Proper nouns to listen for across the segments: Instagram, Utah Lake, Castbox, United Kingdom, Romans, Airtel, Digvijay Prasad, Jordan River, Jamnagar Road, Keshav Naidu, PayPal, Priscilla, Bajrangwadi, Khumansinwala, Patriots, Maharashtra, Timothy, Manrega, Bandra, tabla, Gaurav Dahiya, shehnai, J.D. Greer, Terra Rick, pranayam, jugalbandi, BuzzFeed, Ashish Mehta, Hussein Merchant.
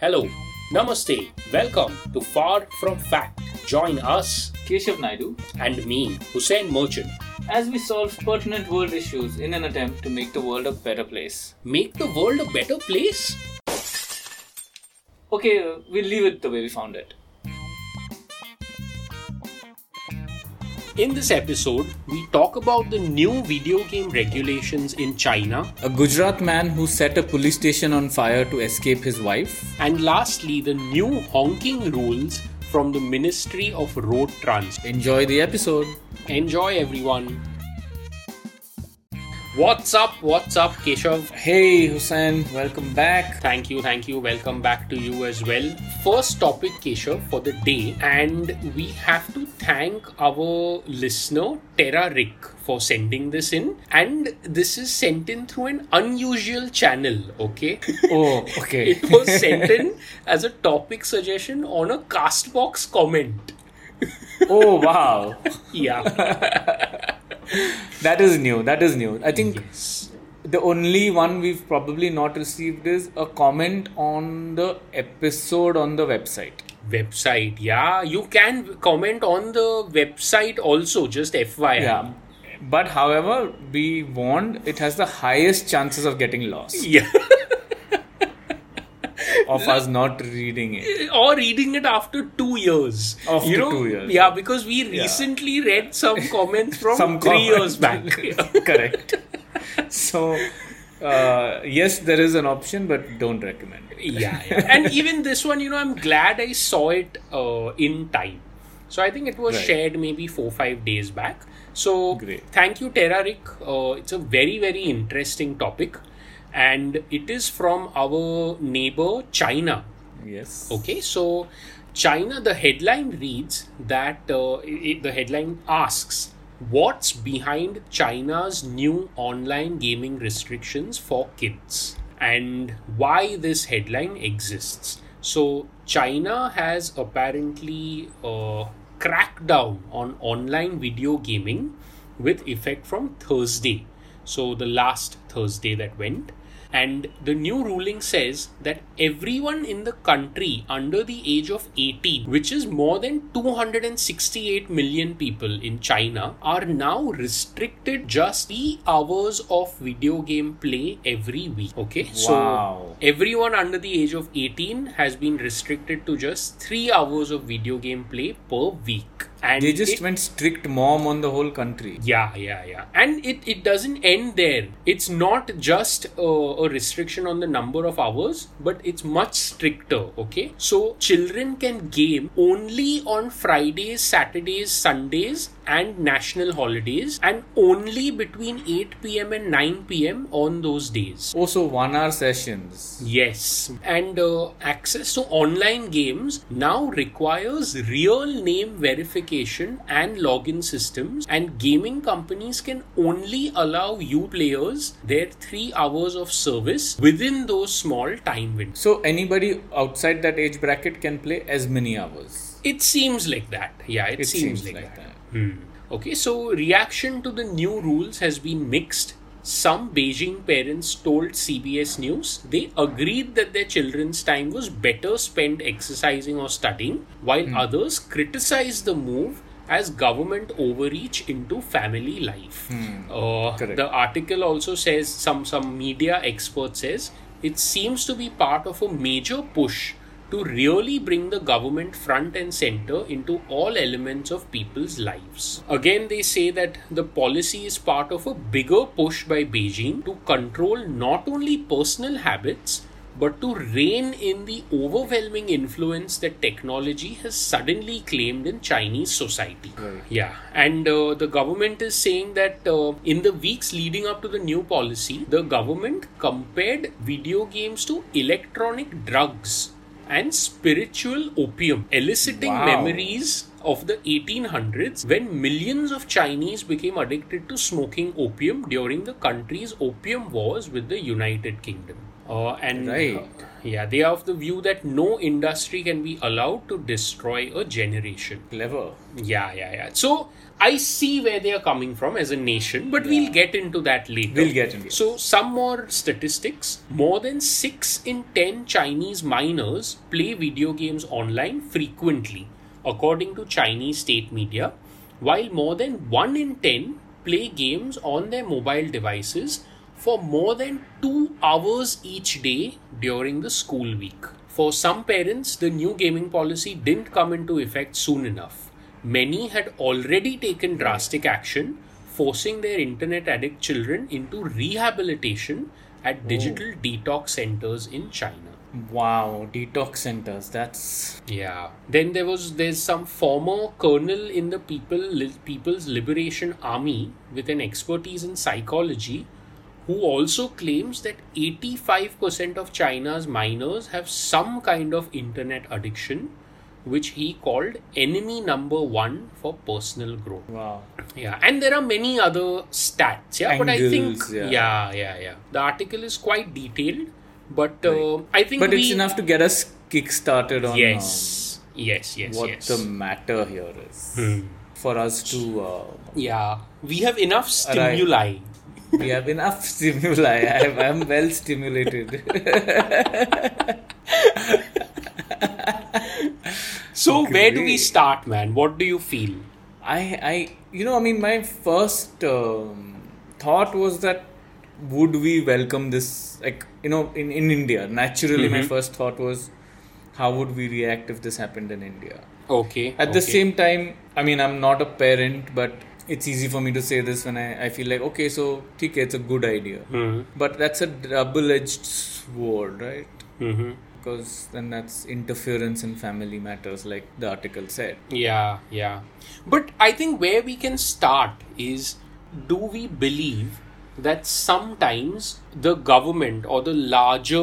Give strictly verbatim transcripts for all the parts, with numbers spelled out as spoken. Hello, Namaste, welcome to Far From Fact. Join us, Keshav Naidu, and me, Hussein Merchant, as we solve pertinent world issues in an attempt to make the world a better place. Make the world a better place? Okay, uh, we'll leave it the way we found it. In this episode, we talk about the new video game regulations in China, a Gujarat man who set a police station on fire to escape his wife, and lastly, the new honking rules from the Ministry of Road Transport. Enjoy the episode. Enjoy, everyone. What's up? What's up, Keshav? Hey, Hussein. Welcome back. Thank you. Thank you. Welcome back to you as well. First topic, Keshav, for the day. And we have to thank our listener, Terra Rick, for sending this in. And this is sent in through an unusual channel, okay? Oh, okay. It was sent in as a topic suggestion on a Castbox comment. Oh, wow. Yeah. That is new. That is new. I think yes. The only one we've probably not received is a comment on the episode on the website. Website, yeah. You can comment on the website also, just F Y I. Yeah. But however, be warned, it has the highest chances of getting lost. Yeah. Of us not reading it. Or reading it after two years. After you know, two years. Yeah, because we recently yeah. read some comments from some three comments. years back. Yeah. Correct. So, uh, yes, there is an option, but don't recommend it. Yeah, yeah. And even this one, you know, I'm glad I saw it uh, in time. So, I think it was right. shared maybe four or five days back. So, Great. Thank you, Terra Rick. Uh, it's a very, very interesting topic. And it is from our neighbor, China. Yes. Okay, so China, the headline reads that, uh, it, the headline asks, what's behind China's new online gaming restrictions for kids? And why this headline exists? So China has apparently uh, cracked down on online video gaming with effect from Thursday. So the last Thursday that went. And the new ruling says that everyone in the country under the age of eighteen, which is more than two hundred sixty-eight million people in China, are now restricted just three hours of video game play every week. Okay, wow. So everyone under the age of eighteen has been restricted to just three hours of video game play per week. And they just it, went strict mom on the whole country. Yeah, yeah, yeah. And it, it doesn't end there. It's not just a, a restriction on the number of hours, but it's much stricter, okay? So, children can game only on Fridays, Saturdays, Sundays and national holidays, and only between eight p.m. and nine p.m. on those days. Also, one hour sessions. Yes. And uh, access to online games now requires real name verification and login systems, and gaming companies can only allow you players their three hours of service within those small time windows. So anybody outside that age bracket can play as many hours. It seems like that. Yeah, it, it seems, seems like, like that. that. Hmm. Okay, so reaction to the new rules has been mixed. Some Beijing parents told C B S News they agreed that their children's time was better spent exercising or studying, while mm. others criticized the move as government overreach into family life. Mm. Uh, the article also says, some, some media expert says, it seems to be part of a major push to really bring the government front and center into all elements of people's lives. Again, they say that the policy is part of a bigger push by Beijing to control not only personal habits, but to rein in the overwhelming influence that technology has suddenly claimed in Chinese society. Right. Yeah, and uh, the government is saying that uh, in the weeks leading up to the new policy, the government compared video games to electronic drugs and spiritual opium, eliciting wow. memories of the eighteen hundreds when millions of Chinese became addicted to smoking opium during the country's opium wars with the United Kingdom. Uh, and right. uh, yeah, they are of the view that no industry can be allowed to destroy a generation. Clever. Yeah, yeah, yeah. So I see where they are coming from as a nation, but yeah. we'll get into that later. We'll get into it. So some more statistics. More than six in ten Chinese minors play video games online frequently, according to Chinese state media, while more than one in ten play games on their mobile devices for more than two hours each day during the school week. For some parents, the new gaming policy didn't come into effect soon enough. Many had already taken drastic action, forcing their internet addict children into rehabilitation at digital oh. detox centers in China. Wow, detox centers, that's... Yeah. Then there was, there's some former colonel in the People, People's Liberation Army with an expertise in psychology, who also claims that eighty-five percent of China's minors have some kind of internet addiction, which he called enemy number one for personal growth. Wow. Yeah. And there are many other stats. Yeah. Angles, but I think, yeah. yeah, yeah, yeah. The article is quite detailed, but right. uh, I think But we, it's enough to get us kickstarted on yes, um, yes, yes, what yes. the matter here is hmm. for us to... Uh, yeah. We have enough stimuli. Arrive. We have enough stimuli. I am well stimulated. So Great. Where do we start, man? What do you feel? I, I you know, I mean, my first um, thought was that would we welcome this, like, you know, in, in India? Naturally, mm-hmm. my first thought was how would we react if this happened in India? Okay. At okay. the same time, I mean, I'm not a parent, but... It's easy for me to say this when I, I feel like, okay, so theek hai, it's a good idea. Mm-hmm. But that's a double-edged sword, right? Mm-hmm. Because then that's interference in family matters, like the article said. Yeah, yeah. But I think where we can start is, do we believe that sometimes the government or the larger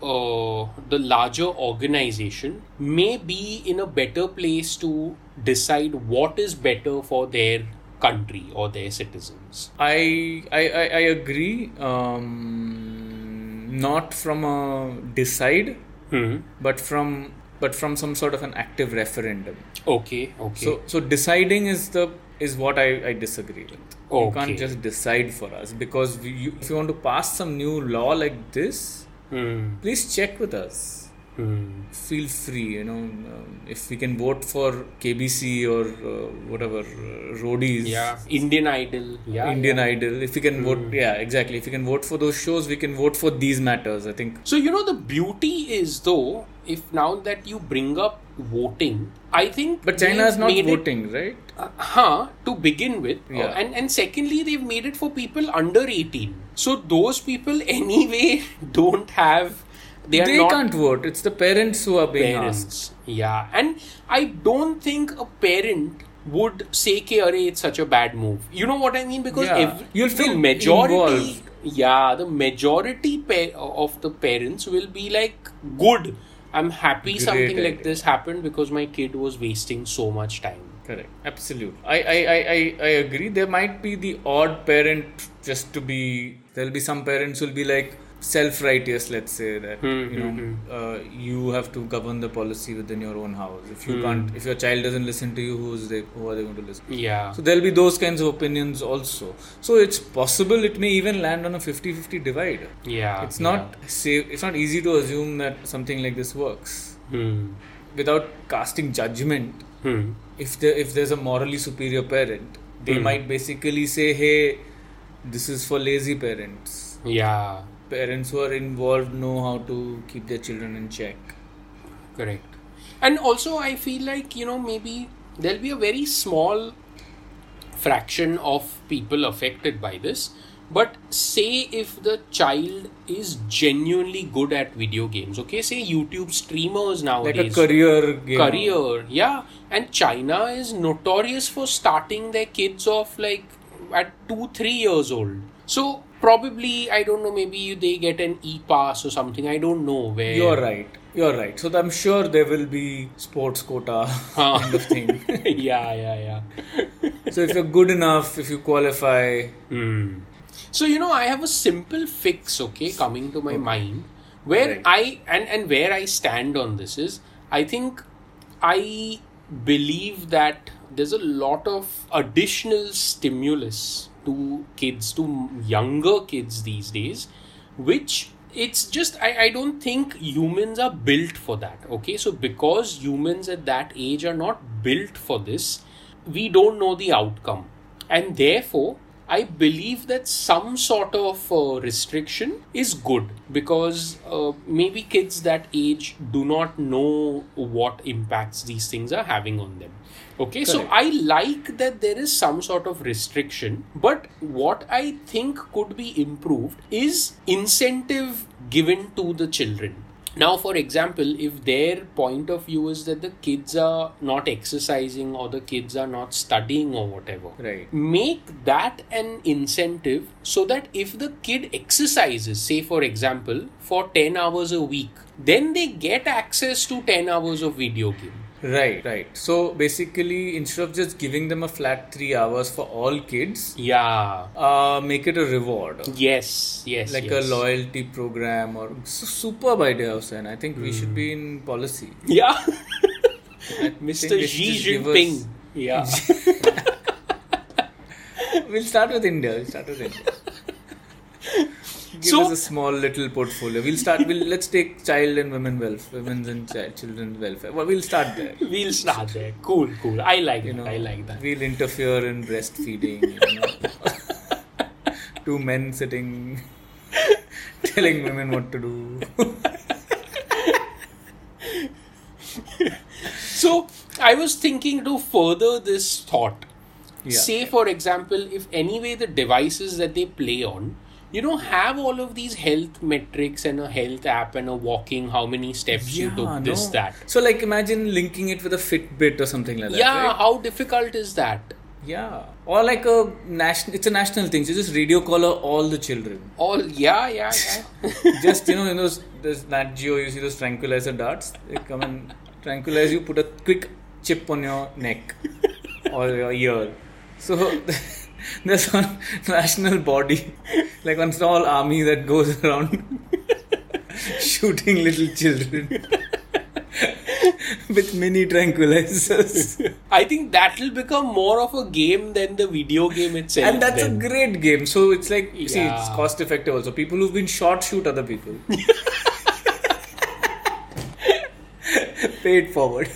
uh, the larger organization may be in a better place to decide what is better for their country or their citizens? I I, I, I agree. Um, not from a decide, hmm. but from but from some sort of an active referendum. Okay. Okay. So so deciding is the is what I, I disagree with. Okay. You can't just decide for us, because we, you, if you want to pass some new law like this, hmm. please check with us. Hmm. Feel free, you know, um, if we can vote for K B C or uh, whatever, uh, Roadies. Yeah, Indian Idol. Yeah, Indian yeah. Idol. If we can hmm. vote, yeah, exactly. If we can vote for those shows, we can vote for these matters, I think. So, you know, the beauty is though, if now that you bring up voting, I think... But China is not voting, it, right? Uh, huh, to begin with. Yeah. Uh, and, and secondly, they've made it for people under eighteen. So, those people anyway don't have... They, they not can't vote. It's the parents who are being parents. asked. Yeah. And I don't think a parent would say, Ke, are, it's such a bad move. You know what I mean? Because yeah. every, You'll feel the majority, involved. Yeah, the majority pa- of the parents will be like, good. I'm happy Great something idea. Like this happened because my kid was wasting so much time. Correct. Absolutely. I, I, I, I, I agree. There might be the odd parent just to be, there'll be some parents who'll be like, self-righteous, let's say that mm-hmm. you know uh, you have to govern the policy within your own house. If you mm. can't, if your child doesn't listen to you, who's they? Who are they going to listen to? Yeah. So there'll be those kinds of opinions also. So it's possible it may even land on a fifty-fifty divide. Yeah. It's not yeah. safe. It's not easy to assume that something like this works mm. without casting judgment. Mm. If there, if there's a morally superior parent, they mm. might basically say, "Hey, this is for lazy parents." Yeah. Parents who are involved know how to keep their children in check. Correct. And also I feel like, you know, maybe there'll be a very small fraction of people affected by this. But say if the child is genuinely good at video games, okay? Say YouTube streamers nowadays. Like a career game. Career, yeah. And China is notorious for starting their kids off like at two, three years old. So... Probably, I don't know, maybe they get an e-pass or something. I don't know where... You're right. You're right. So, I'm sure there will be sports quota huh. kind of thing. yeah, yeah, yeah. So, if you're good enough, if you qualify... Hmm. So, you know, I have a simple fix, okay, coming to my okay. mind. Where right. I and, and where I stand on this is, I think I believe that there's a lot of additional stimulus to kids, to younger kids these days, which it's just, I, I don't think humans are built for that. Okay, so because humans at that age are not built for this, we don't know the outcome. And therefore, I believe that some sort of uh, restriction is good, because uh, maybe kids that age do not know what impacts these things are having on them. Okay, correct. So I like that there is some sort of restriction, but what I think could be improved is incentive given to the children. Now, for example, if their point of view is that the kids are not exercising or the kids are not studying or whatever, right. Make that an incentive so that if the kid exercises, say for example, for ten hours a week, then they get access to ten hours of video game. Right, right. So basically, instead of just giving them a flat three hours for all kids, yeah, uh, make it a reward. Yes, yes, like yes. a loyalty program or superb idea, Hussein. I think mm. we should be in policy. Yeah, Mister Xi Jinping. Yeah, we'll start with India. We'll start with India. Give so, us a small little portfolio. We'll start. We'll let's take child and women welfare, women's and child, children's welfare. Well, we'll start there. We'll start there. Cool, cool. I like you that. Know, I like that. We'll interfere in breastfeeding. You know. Two men sitting, telling women what to do. So I was thinking to further this thought. Yeah. Say, for example, if anyway the devices that they play on. You know, have all of these health metrics and a health app and a walking, how many steps yeah, you took, no. this, that. So like imagine linking it with a Fitbit or something like yeah, that. Yeah, right? How difficult is that? Yeah. Or like a national, it's a national thing. So just radio caller all the children. All, yeah, yeah, yeah. Just, you know, in those, there's Nat Geo, you see those tranquilizer darts. They come and tranquilize you, put a quick chip on your neck or your ear. So... There's one national body, like one small army that goes around shooting little children with mini tranquilizers. I think that'll become more of a game than the video game itself. And that's then. A great game. So it's like, yeah. See, it's cost effective also. People who've been shot shoot other people. Pay it forward.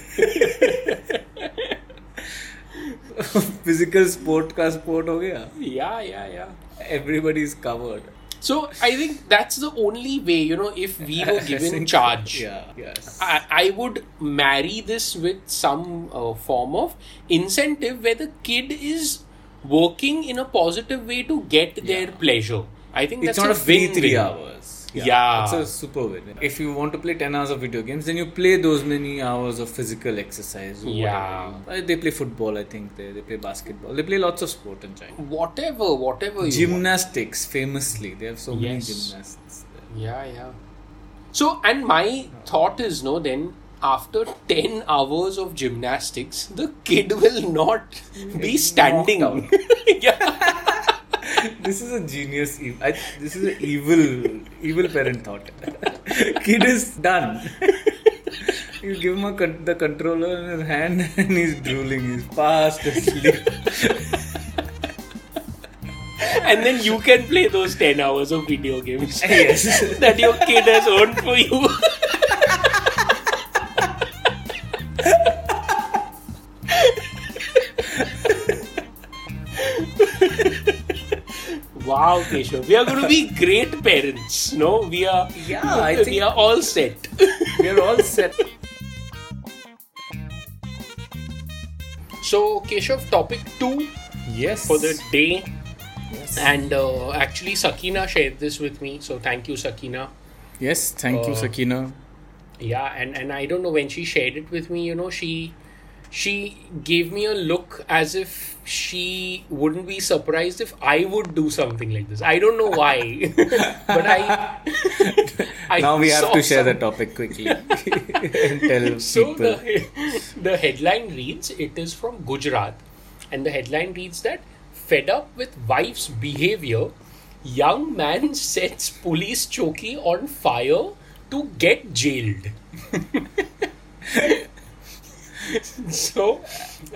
Physical sport ka sport ho gaya. Yeah, yeah, yeah. Everybody is covered. So I think that's the only way, you know, if we were given charge, yeah, yes. I, I would marry this with some uh, form of incentive where the kid is working in a positive way to get yeah. their pleasure. I think it's that's not a free three hours. Yeah. yeah. It's a super win. If you want to play ten hours of video games, then you play those many hours of physical exercise. Yeah. Whatever. They play football, I think. They they play basketball. They play lots of sport in China. Whatever, whatever you Gymnastics, want. Famously. They have so yes. many gymnasts there. Yeah, yeah. So, and my thought is, no, then, after ten hours of gymnastics, the kid will not be standing out. yeah. This is a genius, e- I, this is an evil, evil parent thought. Kid is done. You give him a con- the controller in his hand and he's drooling, he's fast asleep. And then you can play those ten hours of video games yes. that your kid has earned for you. Wow, Keshav, we are going to be great parents, no? We are, yeah, I think we are all set. We are all set. So, Keshav, topic two yes. for the day. Yes. And uh, actually, Sakina shared this with me. So, thank you, Sakina. Yes, thank uh, you, Sakina. Yeah, and, and I don't know, when she shared it with me, you know, she... She gave me a look as if she wouldn't be surprised if I would do something like this. I don't know why, but I, I now we have to share some... the topic quickly and tell so people. The, the headline reads, it is from Gujarat, and the headline reads that fed up with wife's behavior, young man sets police chowki on fire to get jailed. So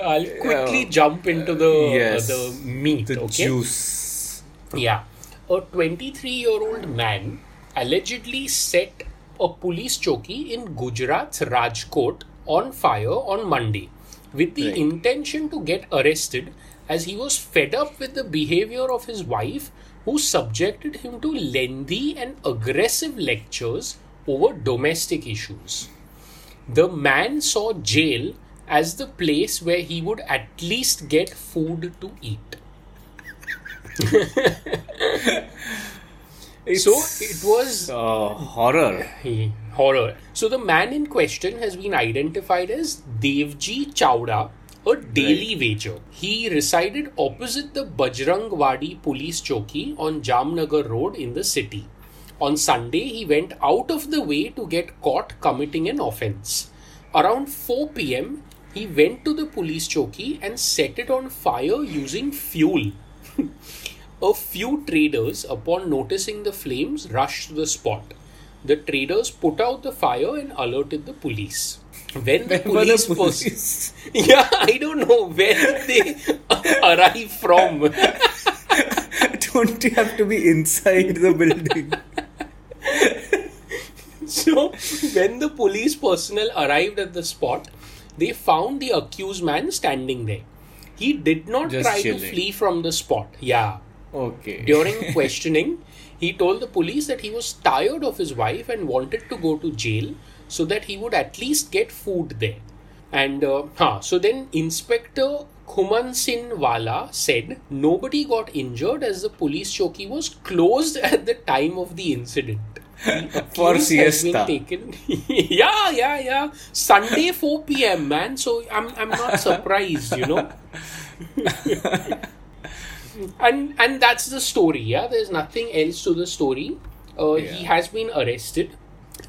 I'll quickly uh, jump into the, yes, uh, the meat. The okay? juice. Yeah. A twenty-three-year-old man allegedly set a police chowki in Gujarat's Rajkot on fire on Monday with the right. intention to get arrested, as he was fed up with the behavior of his wife, who subjected him to lengthy and aggressive lectures over domestic issues. The man saw jail as the place where he would at least get food to eat. So it was uh, horror. Horror. So the man in question has been identified as Devji Chowda, a daily right. wager. He resided opposite the Bajrangwadi police chowki on Jamnagar Road in the city. On Sunday, he went out of the way to get caught committing an offence. Around four p.m., he went to the police chowki and set it on fire using fuel. A few traders, upon noticing the flames, rushed to the spot. The traders put out the fire and alerted the police. When the when police, the police? Pers- yeah, I don't know where they arrive from. Don't you have to be inside the building? So, when the police personnel arrived at the spot, they found the accused man standing there. He did not Just try chilling. to flee from the spot. Yeah. Okay. During questioning, he told the police that he was tired of his wife and wanted to go to jail so that he would at least get food there. And uh, huh, so then Inspector Khumansinwala said nobody got injured as the police chowki was closed at the time of the incident. The for siesta. Taken. yeah, yeah, yeah. Sunday four p.m. man. So I'm I'm not surprised, you know. and and that's the story. Yeah, there's nothing else to the story. Uh, yeah. He has been arrested.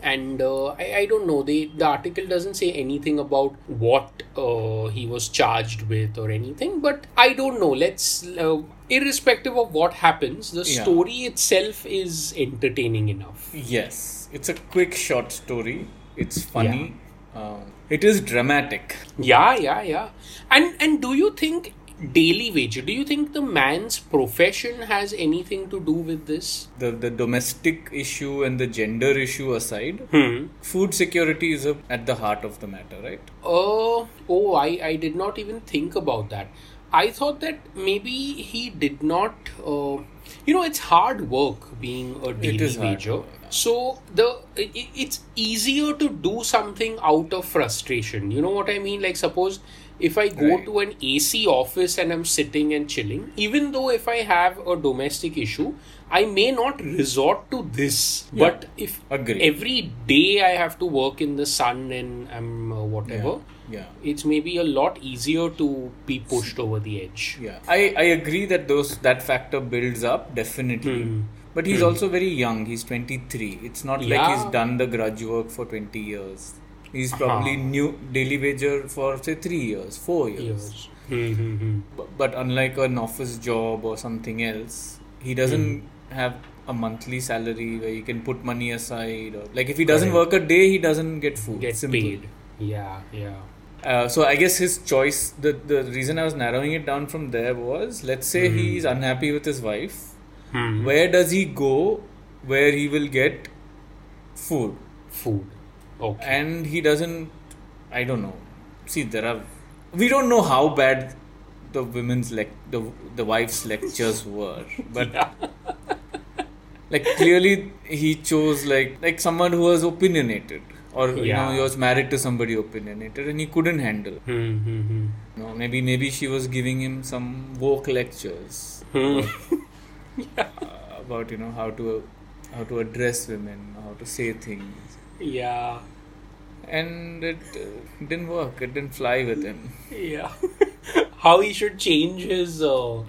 And uh, I, I don't know, they, the article doesn't say anything about what uh, he was charged with or anything. But I don't know. Let's, uh, irrespective of what happens, the yeah. story itself is entertaining enough. Yes. It's a quick, short story. It's funny. Yeah. Uh, it is dramatic. Yeah, yeah, yeah. And, and do you think daily wage, do you think the man's profession has anything to do with this? The the domestic issue and the gender issue aside, hmm. food security is a, at the heart of the matter, right? Uh, oh, I, I did not even think about that. I thought that maybe he did not, uh, you know, it's hard work being a daily wager. So the it, it's easier to do something out of frustration. You know what I mean? Like suppose if I go right. to an A C office and I'm sitting and chilling, even though if I have a domestic issue, I may not resort to this. Yeah. But if Agreed. every day I have to work in the sun and I'm uh, whatever, yeah. yeah, it's maybe a lot easier to be pushed over the edge. Yeah, I, I agree that those that factor builds up, definitely. Mm. But he's mm. also very young. He's twenty-three. It's not yeah. like he's done the grudge work for twenty years. He's probably uh-huh. new daily wager for say three years, four years. years. But, but unlike an office job or something else, he doesn't mm. have a monthly salary where you can put money aside. Or, like if he doesn't Correct. work a day, he doesn't get food. Get Simple. paid. Yeah, yeah. Uh, so I guess his choice, the, the reason I was narrowing it down from there was, let's say mm. he's unhappy with his wife. Mm. Where does he go where he will get food? Food. Okay. And he doesn't, I don't know. See, there are, we don't know how bad the women's, lec- the, the wife's lectures were. But yeah. like clearly he chose like, like someone who was opinionated or, yeah. you know, he was married to somebody opinionated and he couldn't handle. Mm-hmm. You know, maybe, maybe she was giving him some woke lectures mm. yeah. uh, about, you know, how to, how to address women, how to say things. Yeah. And it uh, didn't work. It didn't fly with him. Yeah. How he should change his, uh,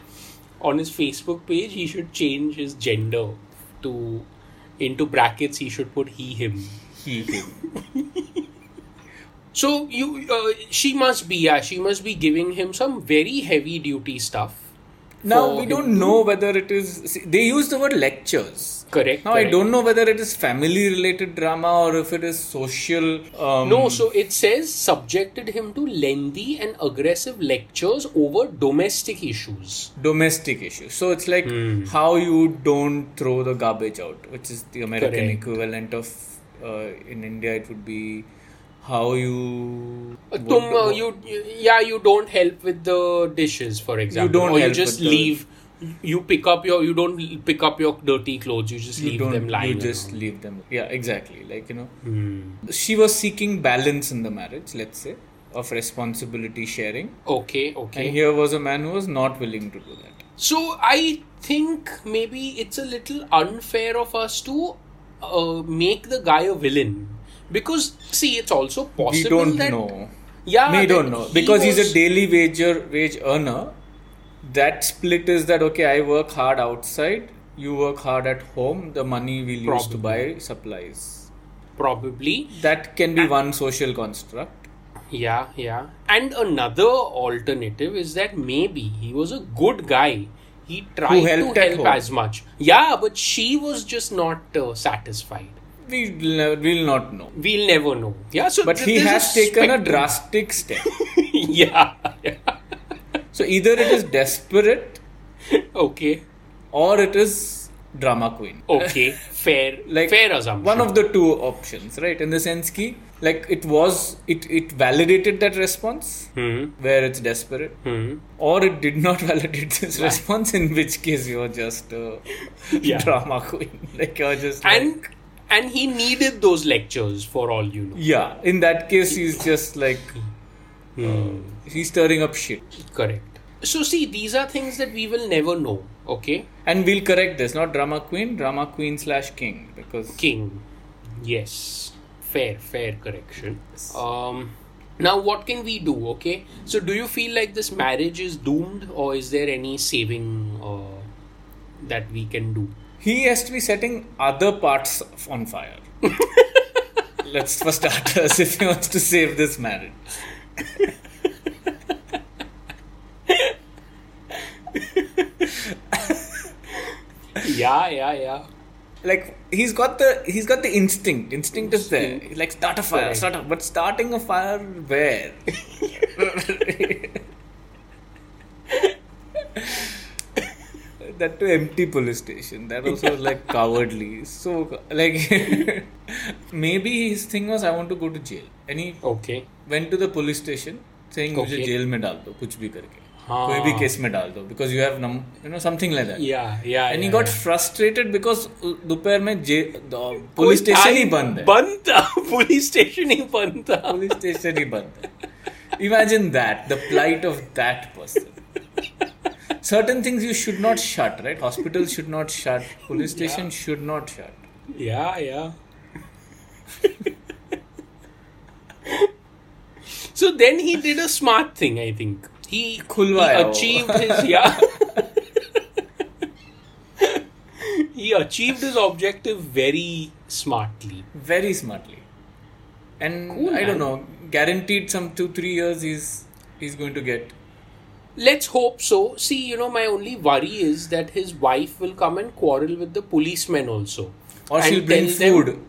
on his Facebook page, he should change his gender to, into brackets, he should put he, him. He, him. So you, uh, she must be, yeah, she must be giving him some very heavy duty stuff. Now, we don't know whether it is, see, they use the word lectures. Correct. Now, correct. I don't know whether it is family-related drama or if it is social... Um... No, so it says subjected him to lengthy and aggressive lectures over domestic issues. Domestic issues. So, it's like hmm. how you don't throw the garbage out, which is the American correct. Equivalent of... Uh, in India, it would be... How you... Tum, uh, you, you... Yeah, you don't help with the dishes, for example. You don't or help you just leave... The... You pick up your... You don't pick up your dirty clothes. You just you leave them lying. You just around. Leave them... Yeah, exactly. Like, you know... Hmm. She was seeking balance in the marriage, let's say, of responsibility sharing. Okay, okay. And here was a man who was not willing to do that. So, I think maybe it's a little unfair of us to uh, make the guy a villain. Because, see, it's also possible we don't that... Know. Yeah, we don't know. He because was... he's a daily wager, wage earner. That split is that, okay, I work hard outside. You work hard at home. The money we'll use to buy supplies. Probably. That can be and... one social construct. Yeah, yeah. And another alternative is that maybe he was a good guy. He tried to help home. As much. Yeah, but she was just not uh, satisfied. We will we'll not know. We'll never know. Yeah. So, but th- he has a taken spectrum. A drastic step. yeah, yeah. So either it is desperate, okay, or it is drama queen. Okay, fair, like fair assumption. One of the two options, right? In the sense ki, like it was, it it validated that response mm-hmm. where it's desperate, mm-hmm. or it did not validate this right. response. In which case you're just a yeah. drama queen, like you're just and. Like, And he needed those lectures for all you know. Yeah, in that case, he's just like, hmm. uh, he's stirring up shit. Correct. So see, these are things that we will never know, okay? And we'll correct this, not drama queen, drama queen slash king. Because king, yes. Fair, fair correction. Yes. Um, now, what can we do, okay? So do you feel like this marriage is doomed or is there any saving uh, that we can do? He has to be setting other parts on fire. Let's for starters, if he wants to save this marriage. yeah, yeah, yeah. Like he's got the he's got the instinct. Instinct is there. Like start a fire, right. start a, but starting a fire where? That to empty police station. That also was like cowardly. So like maybe his thing was I want to go to jail. And he okay. went to the police station saying okay. mujhe jail mein dal do, kuch bhi karke. Haan. Koi bhi case mein dal do because you have num- you know something like that. Yeah, yeah. And yeah, he got yeah. frustrated because dopair mein jail the police station hi band hai. Band tha. Police station hi band tha. Police station hi band tha. Imagine that, the plight of that person. Certain things you should not shut, right? Hospitals should not shut. Police station yeah. should not shut. Yeah, yeah. So then he did a smart thing, I think. He, he achieved his... Yeah. He achieved his objective very smartly. Very smartly. And cool, I man. Don't know, guaranteed some two, three years he's, he's going to get... Let's hope so. See, you know, my only worry is that his wife will come and quarrel with the policemen also. Or she'll bring food. Them,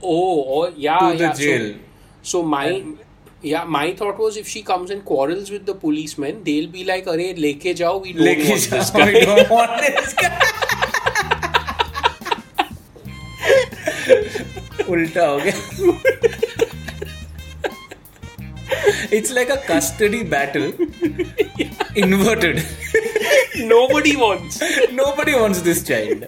oh, or yeah, to yeah. the jail. So, so my, and, yeah, my thought was if she comes and quarrels with the policemen, they'll be like, "Arey, leke jao, we don't leke want jao, this guy. We don't want this guy." Ulta ho gaya. It's like a custody battle, yeah. inverted. Nobody wants. Nobody wants this child.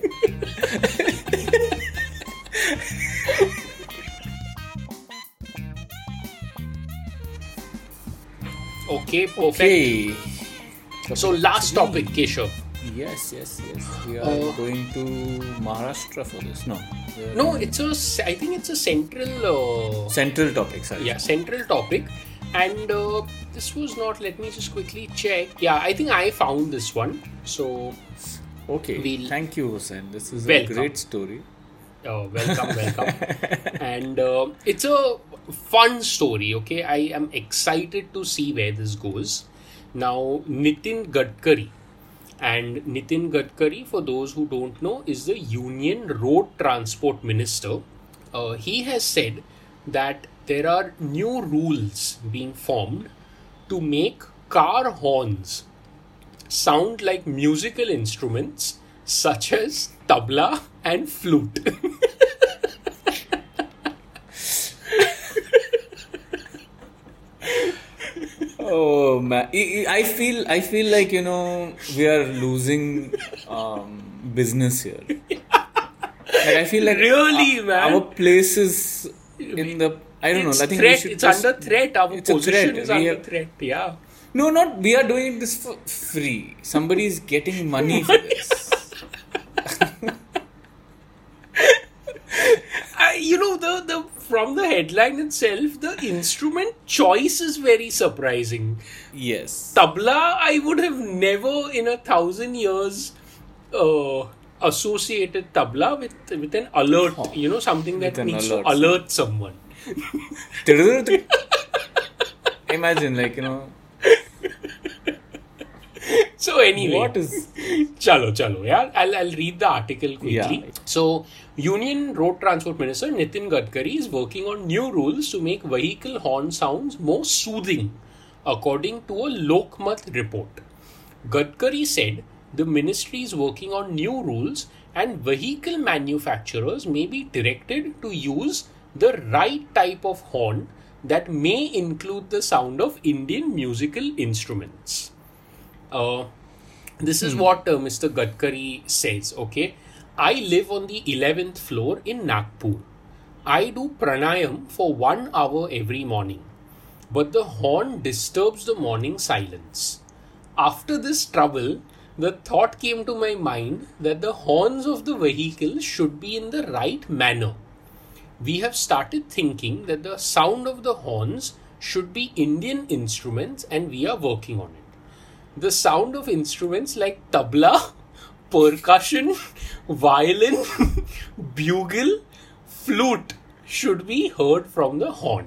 Okay, perfect. Okay. So last topic, Keshav. Yes, yes, yes. We are uh, going to Maharashtra for this. No. No, it's a, I think it's a central... Uh, central topic, sorry. Yeah, central topic. And uh, this was not, let me just quickly check. Yeah, I think I found this one. So, okay. We'll Thank you, Hussein. This is welcome. A great story. Oh, welcome, welcome. And uh, it's a fun story, okay? I am excited to see where this goes. Now, Nitin Gadkari. And Nitin Gadkari, for those who don't know, is the Union Road Transport Minister. Uh, he has said that there are new rules being formed to make car horns sound like musical instruments such as tabla and flute. Oh man, I feel I feel like, you know, we are losing um, business here. Like, I feel like really, our, man. our place is in the, I don't it's know. I think threat, it's just, under threat. Our it's position threat. is we under are, threat. Yeah. No, not we are doing this for free. Somebody is getting money for this. I, you know, the the from the headline itself, the instrument choice is very surprising. Yes. Tabla, I would have never in a thousand years uh, associated tabla with with an alert. Oh, you know, something that needs alert. to alert someone. Imagine, like, you know. So anyway, what is? Chalo, chalo, yeah. I'll I'll read the article quickly. Yeah. So, Union Road Transport Minister Nitin Gadkari is working on new rules to make vehicle horn sounds more soothing, according to a Lokmat report. Gadkari said the ministry is working on new rules, and vehicle manufacturers may be directed to use the right type of horn that may include the sound of Indian musical instruments. Uh, this is hmm. what uh, Mister Gadkari says, okay? I live on the eleventh floor in Nagpur. I do pranayam for one hour every morning, but the horn disturbs the morning silence. After this trouble, the thought came to my mind that the horns of the vehicle should be in the right manner. We have started thinking that the sound of the horns should be Indian instruments, and we are working on it. The sound of instruments like tabla, percussion, violin, bugle, flute should be heard from the horn,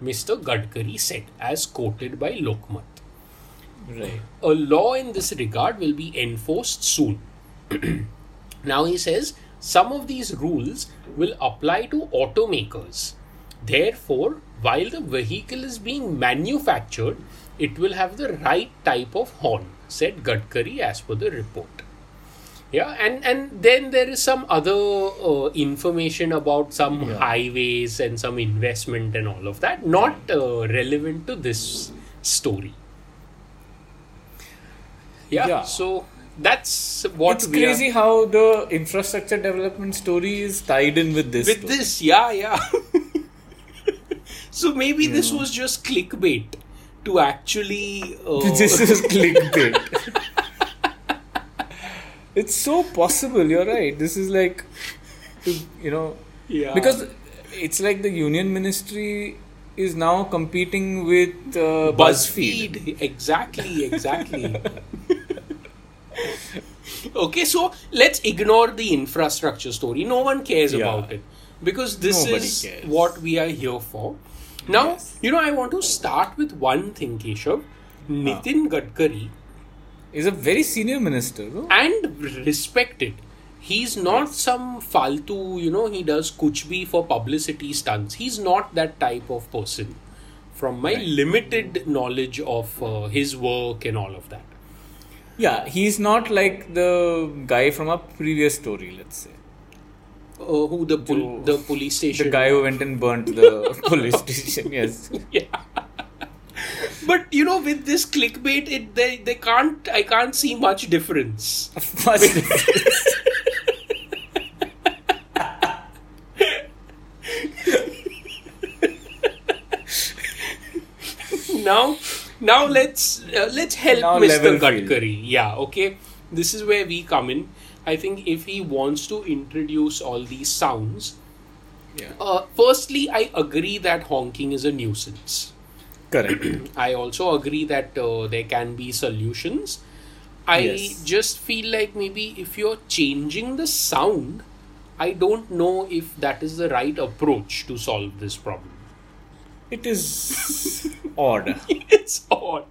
Mister Gadkari said, as quoted by Lokmat. Right. A law in this regard will be enforced soon. Now he says, some of these rules will apply to automakers. Therefore, while the vehicle is being manufactured, it will have the right type of horn, said Gadkari as per the report. Yeah, and, and then there is some other uh, information about some yeah. highways and some investment and all of that. Not uh, relevant to this story. Yeah, yeah. So that's what it's we It's crazy are. how the infrastructure development story is tied in with this. With story. this, yeah, yeah. So maybe yeah. this was just clickbait. To actually... Uh... This is clickbait. It's so possible, you're right. This is like, you know... Yeah. Because it's like the union ministry is now competing with uh, BuzzFeed. BuzzFeed. Exactly, exactly. Okay, so let's ignore the infrastructure story. No one cares yeah. about it. Because this Nobody is cares. what we are here for. Now, yes. you know, I want to start with one thing, Keshav. Nitin ah. Gadkari is a very senior minister. No? And respected. He's not yes. some faltu, you know, he does kuch bhi for publicity stunts. He's not that type of person. From my right. limited knowledge of uh, his work and all of that. Yeah, he's not like the guy from a previous story, let's say. Uh, who the pol- the police station? The guy who went and burnt the police station. Yes. Yeah. But you know, with this clickbait, it they they can't. I can't see much difference. Much difference. now, now let's uh, let's help now Mister Gadkari. Yeah. Okay. This is where we come in. I think if he wants to introduce all these sounds, yeah. uh, firstly, I agree that honking is a nuisance. Correct. I also agree that uh, there can be solutions. I yes. just feel like maybe if you're changing the sound, I don't know if that is the right approach to solve this problem. It is odd. It's odd.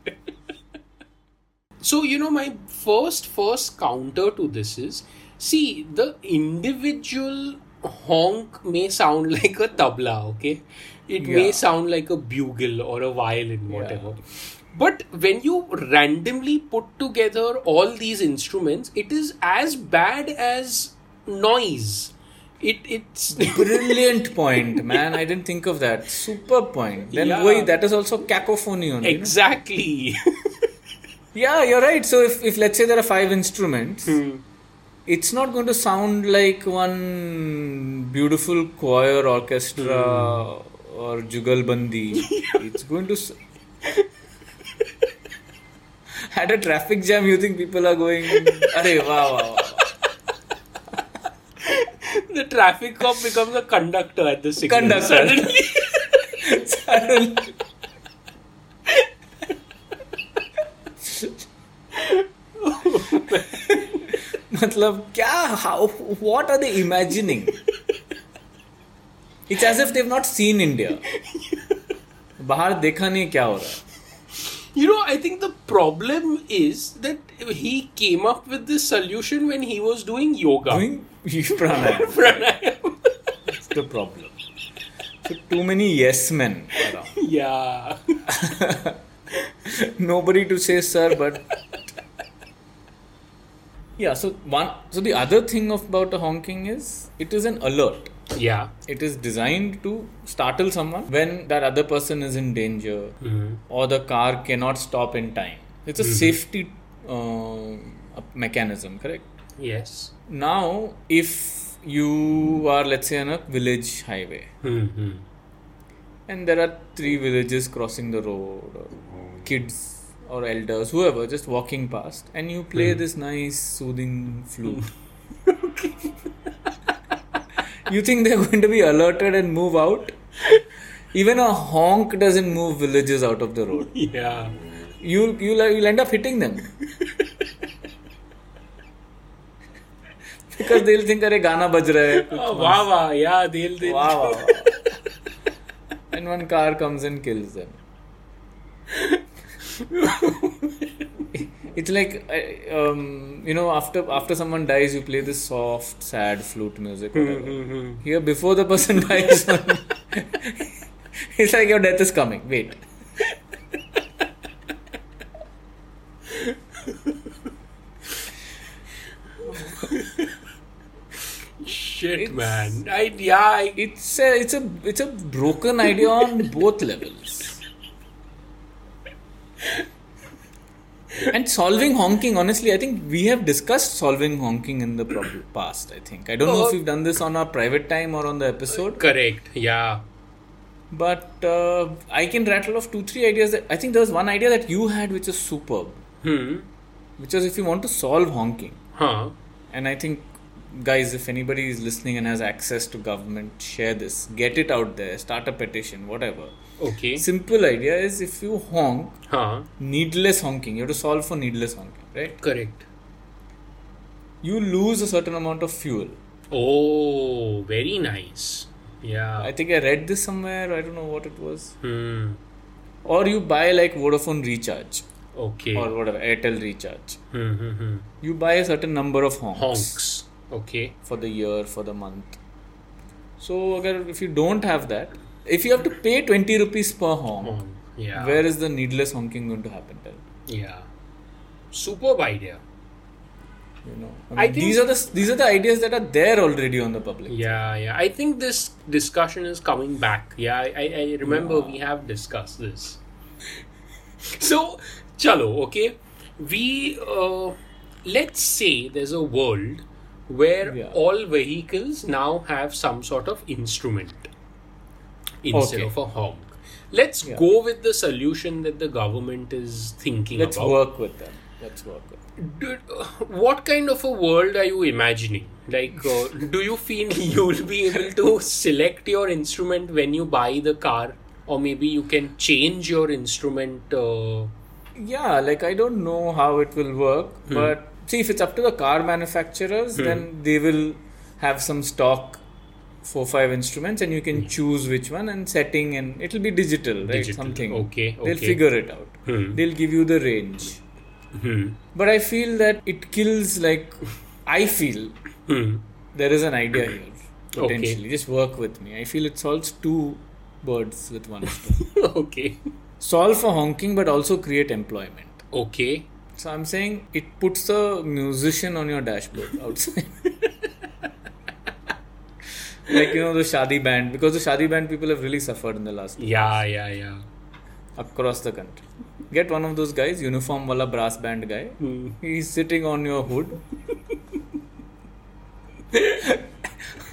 So, you know, my first, first counter to this is, see, the individual honk may sound like a tabla, okay? It yeah. may sound like a bugle or a violin, whatever. Yeah. But when you randomly put together all these instruments, it is as bad as noise. It It's... Brilliant point, man. Yeah. I didn't think of that. Superb point. Then yeah. boy, that is also cacophony only. Exactly. You know? Yeah, you're right. So if, if let's say there are five instruments, hmm. it's not going to sound like one beautiful choir orchestra hmm. or jugalbandi. It's going to... S- At a traffic jam, you think people are going, "Arey, wow, wow, wow." The traffic cop becomes a conductor at the signal. Conductor. Suddenly. Suddenly. Oh, man. Matlab, kya, how, what are they imagining? It's as if they've not seen India. Bahar dekha nahi kya ho raha. You know, I think the problem is that he came up with this solution when he was doing yoga. Doing pranayam. Pranayam. That's the problem. So too many yes men. Yeah. Nobody to say sir, but... Yeah, so one. So the other thing about a honking is, it is an alert. Yeah. It is designed to startle someone when that other person is in danger mm-hmm. or the car cannot stop in time. It's a mm-hmm. safety uh, mechanism, correct? Yes. Now, if you are, let's say, on a village highway mm-hmm. and there are three villages crossing the road, or kids or elders, whoever, just walking past, and you play mm. this nice soothing flute. Okay. You think they're going to be alerted and move out? Even a honk doesn't move villages out of the road. Yeah. You'll, you'll, you'll end up hitting them. Because they'll think, "Arey, gana baj raha hai." Oh, wow, wow. Yeah, they'll think. Wow, wow. And one car comes and kills them. It's like, um, you know, after after someone dies, you play this soft, sad flute music. Mm-hmm. Here, before the person dies, it's like, your death is coming. Wait. Shit, it's, man. I, yeah, I, it's a, it's a it's a broken idea on both levels. And solving honking, honestly, I think we have discussed solving honking in the pro- past, I think. I don't oh. know if we've done this on our private time or on the episode. Correct, yeah. But uh, I can rattle off two, three ideas. That, I think there was one idea that you had which is superb. Hmm. Which was if you want to solve honking. Huh. And I think, guys, if anybody is listening and has access to government, share this. Get it out there. Start a petition, whatever. Okay. Simple idea is if you honk, huh. needless honking, you have to solve for needless honking, right? Correct. You lose a certain amount of fuel. Oh, very nice. Yeah. I think I read this somewhere. I don't know what it was. Hmm. Or you buy like Vodafone recharge. Okay. Or whatever, Airtel recharge. Hmm, hmm, hmm. You buy a certain number of honks. Honks. Okay. For the year, for the month. So, if you don't have that, if you have to pay twenty rupees per honk, oh, yeah. where is the needless honking going to happen? Yeah. Superb idea. You know, I mean, I think these are the these are the ideas that are there already on the public. Yeah, yeah. I think this discussion is coming back. Yeah, I, I remember yeah. we have discussed this. So, chalo, okay. We, uh, let's say there's a world where yeah. all vehicles now have some sort of instrument instead okay. of a honk. Let's yeah. go with the solution that the government is thinking Let's about. Let's work with them. Let's work with them. What kind of a world are you imagining? Like, uh, do you feel you'll be able to select your instrument when you buy the car? Or maybe you can change your instrument? Uh... Yeah, like, I don't know how it will work. Hmm. But see, if it's up to the car manufacturers, hmm. then they will have some stock four five instruments and you can choose which one and setting, and it'll be digital, right? Digital. Something. Okay, okay. They'll figure it out. Hmm. They'll give you the range. Hmm. But I feel that it kills, like, I feel hmm. there is an idea here, potentially. Okay. Just work with me. I feel it solves two birds with one stone. Okay. Solve for honking, but also create employment. Okay. So I'm saying it puts a musician on your dashboard outside. Like, you know, the Shadi band. Because the Shadi band people have really suffered in the last two Yeah, years. yeah, yeah. Across the country. Get one of those guys, uniform wala brass band guy. Hmm. He's sitting on your hood.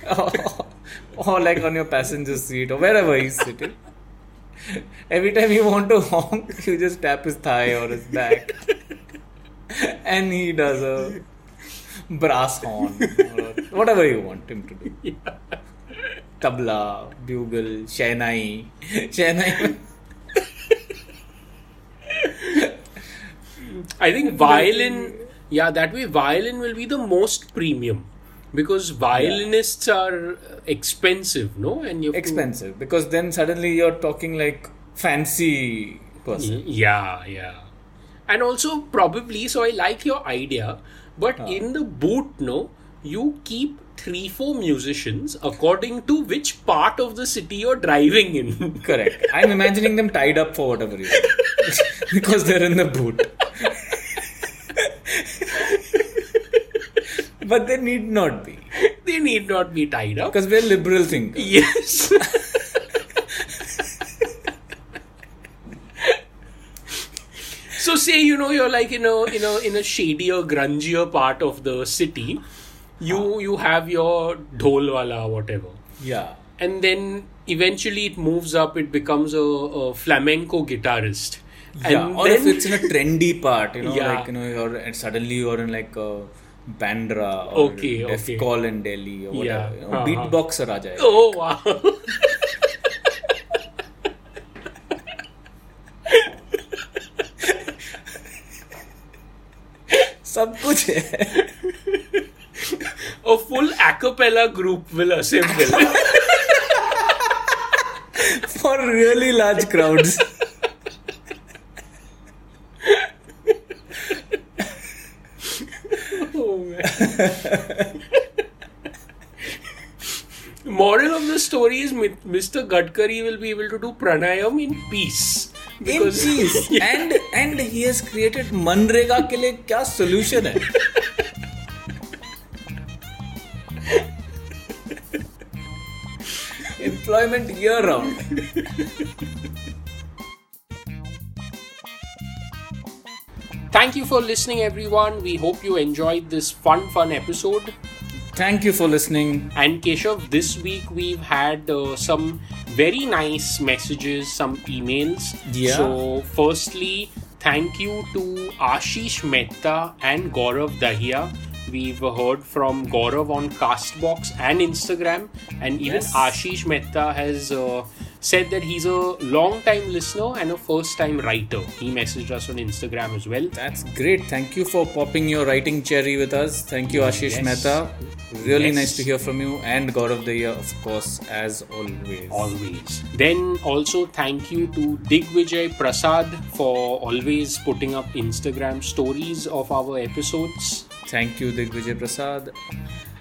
or, or like on your passenger seat or wherever he's sitting. Every time you want to honk, you just tap his thigh or his back. And he does a brass horn or whatever you want him to do. Yeah. Tabla, bugle, shehnai. Shehnai. I think violin, yeah, that way violin will be the most premium because violinists yeah. are expensive, no? And you expensive to... because then suddenly you're talking like fancy person. Yeah, yeah. And also probably, so I like your idea, but ah. in the boot, no, you keep three, four musicians according to which part of the city you're driving in. Correct. I'm imagining them tied up for whatever reason because they're in the boot. But they need not be. They need not be tied up. Because we're liberal thinkers. Yes. So say, you know, you're like in a, in a, in a shadier, grungier part of the city. You ah. you have your dholwala or whatever. Yeah. And then eventually it moves up. It becomes a, a flamenco guitarist. Yeah. And or then, if it's in a trendy part, you know, yeah. like, you know, you're, and suddenly you're in like a... Bandra or okay, Def okay. Call in Delhi or whatever. Yeah. You know, beatboxer aa jayega. Oh wow. Sab kuch hai. A full a cappella group will assemble. For really large crowds. Moral of the story is Mister Gadkari will be able to do pranayam in peace. Because in peace. Yeah. And and he has created Manrega ke liye kya solution hai? Employment year round. Thank you for listening, everyone. We hope you enjoyed this fun, fun episode. Thank you for listening. And Keshav, this week we've had uh, some very nice messages, some emails. Yeah. So, firstly, thank you to Ashish Mehta and Gaurav Dahiya. We've heard from Gaurav on Castbox and Instagram. And even yes. Ashish Mehta has... Uh, said that he's a long-time listener and a first-time writer. He messaged us on Instagram as well. That's great. Thank you for popping your writing cherry with us. Thank you, Ashish yes. Mehta. Really yes. nice to hear from you. And Gaurav Dahiya, of course, as always. Always. Then also thank you to Digvijay Prasad for always putting up Instagram stories of our episodes. Thank you, Digvijay Prasad.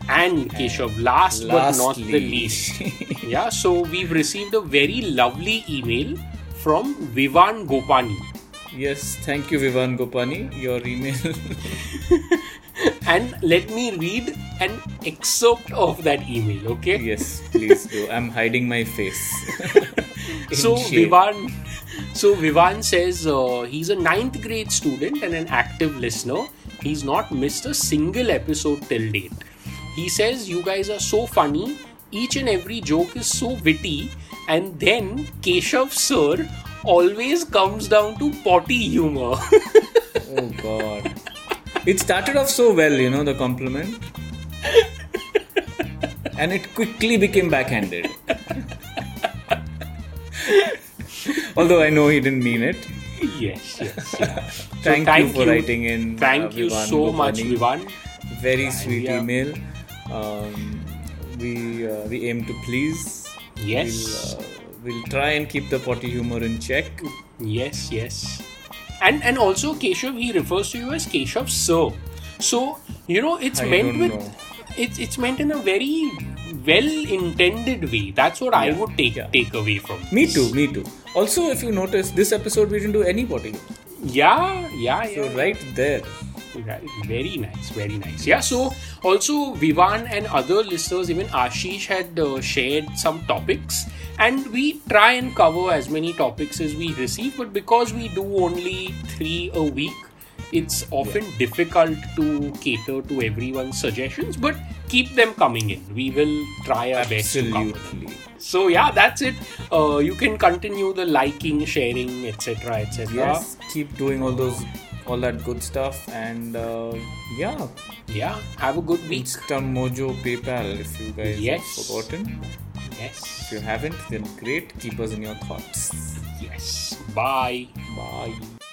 And Keshav, last Lastly. but not the least. Yeah, so we've received a very lovely email from Vivan Gopani. Yes, thank you, Vivan Gopani, your email. And let me read an excerpt of that email, okay? Yes, please do. I'm hiding my face. So shame. Vivan So Vivan says uh, he's a ninth grade student and an active listener. He's not missed a single episode till date. He says, you guys are so funny, each and every joke is so witty, and then Keshav sir always comes down to potty humor. Oh god. It started off so well, you know, the compliment. And it quickly became backhanded. Although I know he didn't mean it. Yes, yes. Yeah. thank, so thank you for you. writing in. Thank uh, you Vivan so Gopani. much, Vivan. Very yeah, sweet yeah. email. Um, we uh, we aim to please. Yes. We'll, uh, we'll try and keep the potty humor in check. Yes, yes. And and also Keshav, he refers to you as Keshav Sir. So, you know, it's I meant with know. it's it's meant in a very well-intended way. That's what yeah. I would take yeah. take away from this. Me too, me too. Also, if you notice, this episode we didn't do anybody. Yeah, yeah, so yeah. So right there. Right. Very nice, very nice. Yeah, so also Vivan and other listeners, even Ashish had uh, shared some topics, and we try and cover as many topics as we receive, but because we do only three a week, it's often yeah. difficult to cater to everyone's suggestions, but keep them coming in. We will try our Absolutely. best to cover them. So yeah, that's it. Uh, you can continue the liking, sharing, et cetera, et cetera. Yes, keep doing all those... all that good stuff, and uh, yeah yeah have a good week. Insta Mojo PayPal, if you guys yes. have forgotten. Yes, if you haven't, then great. Keep us in your thoughts. Yes, bye bye.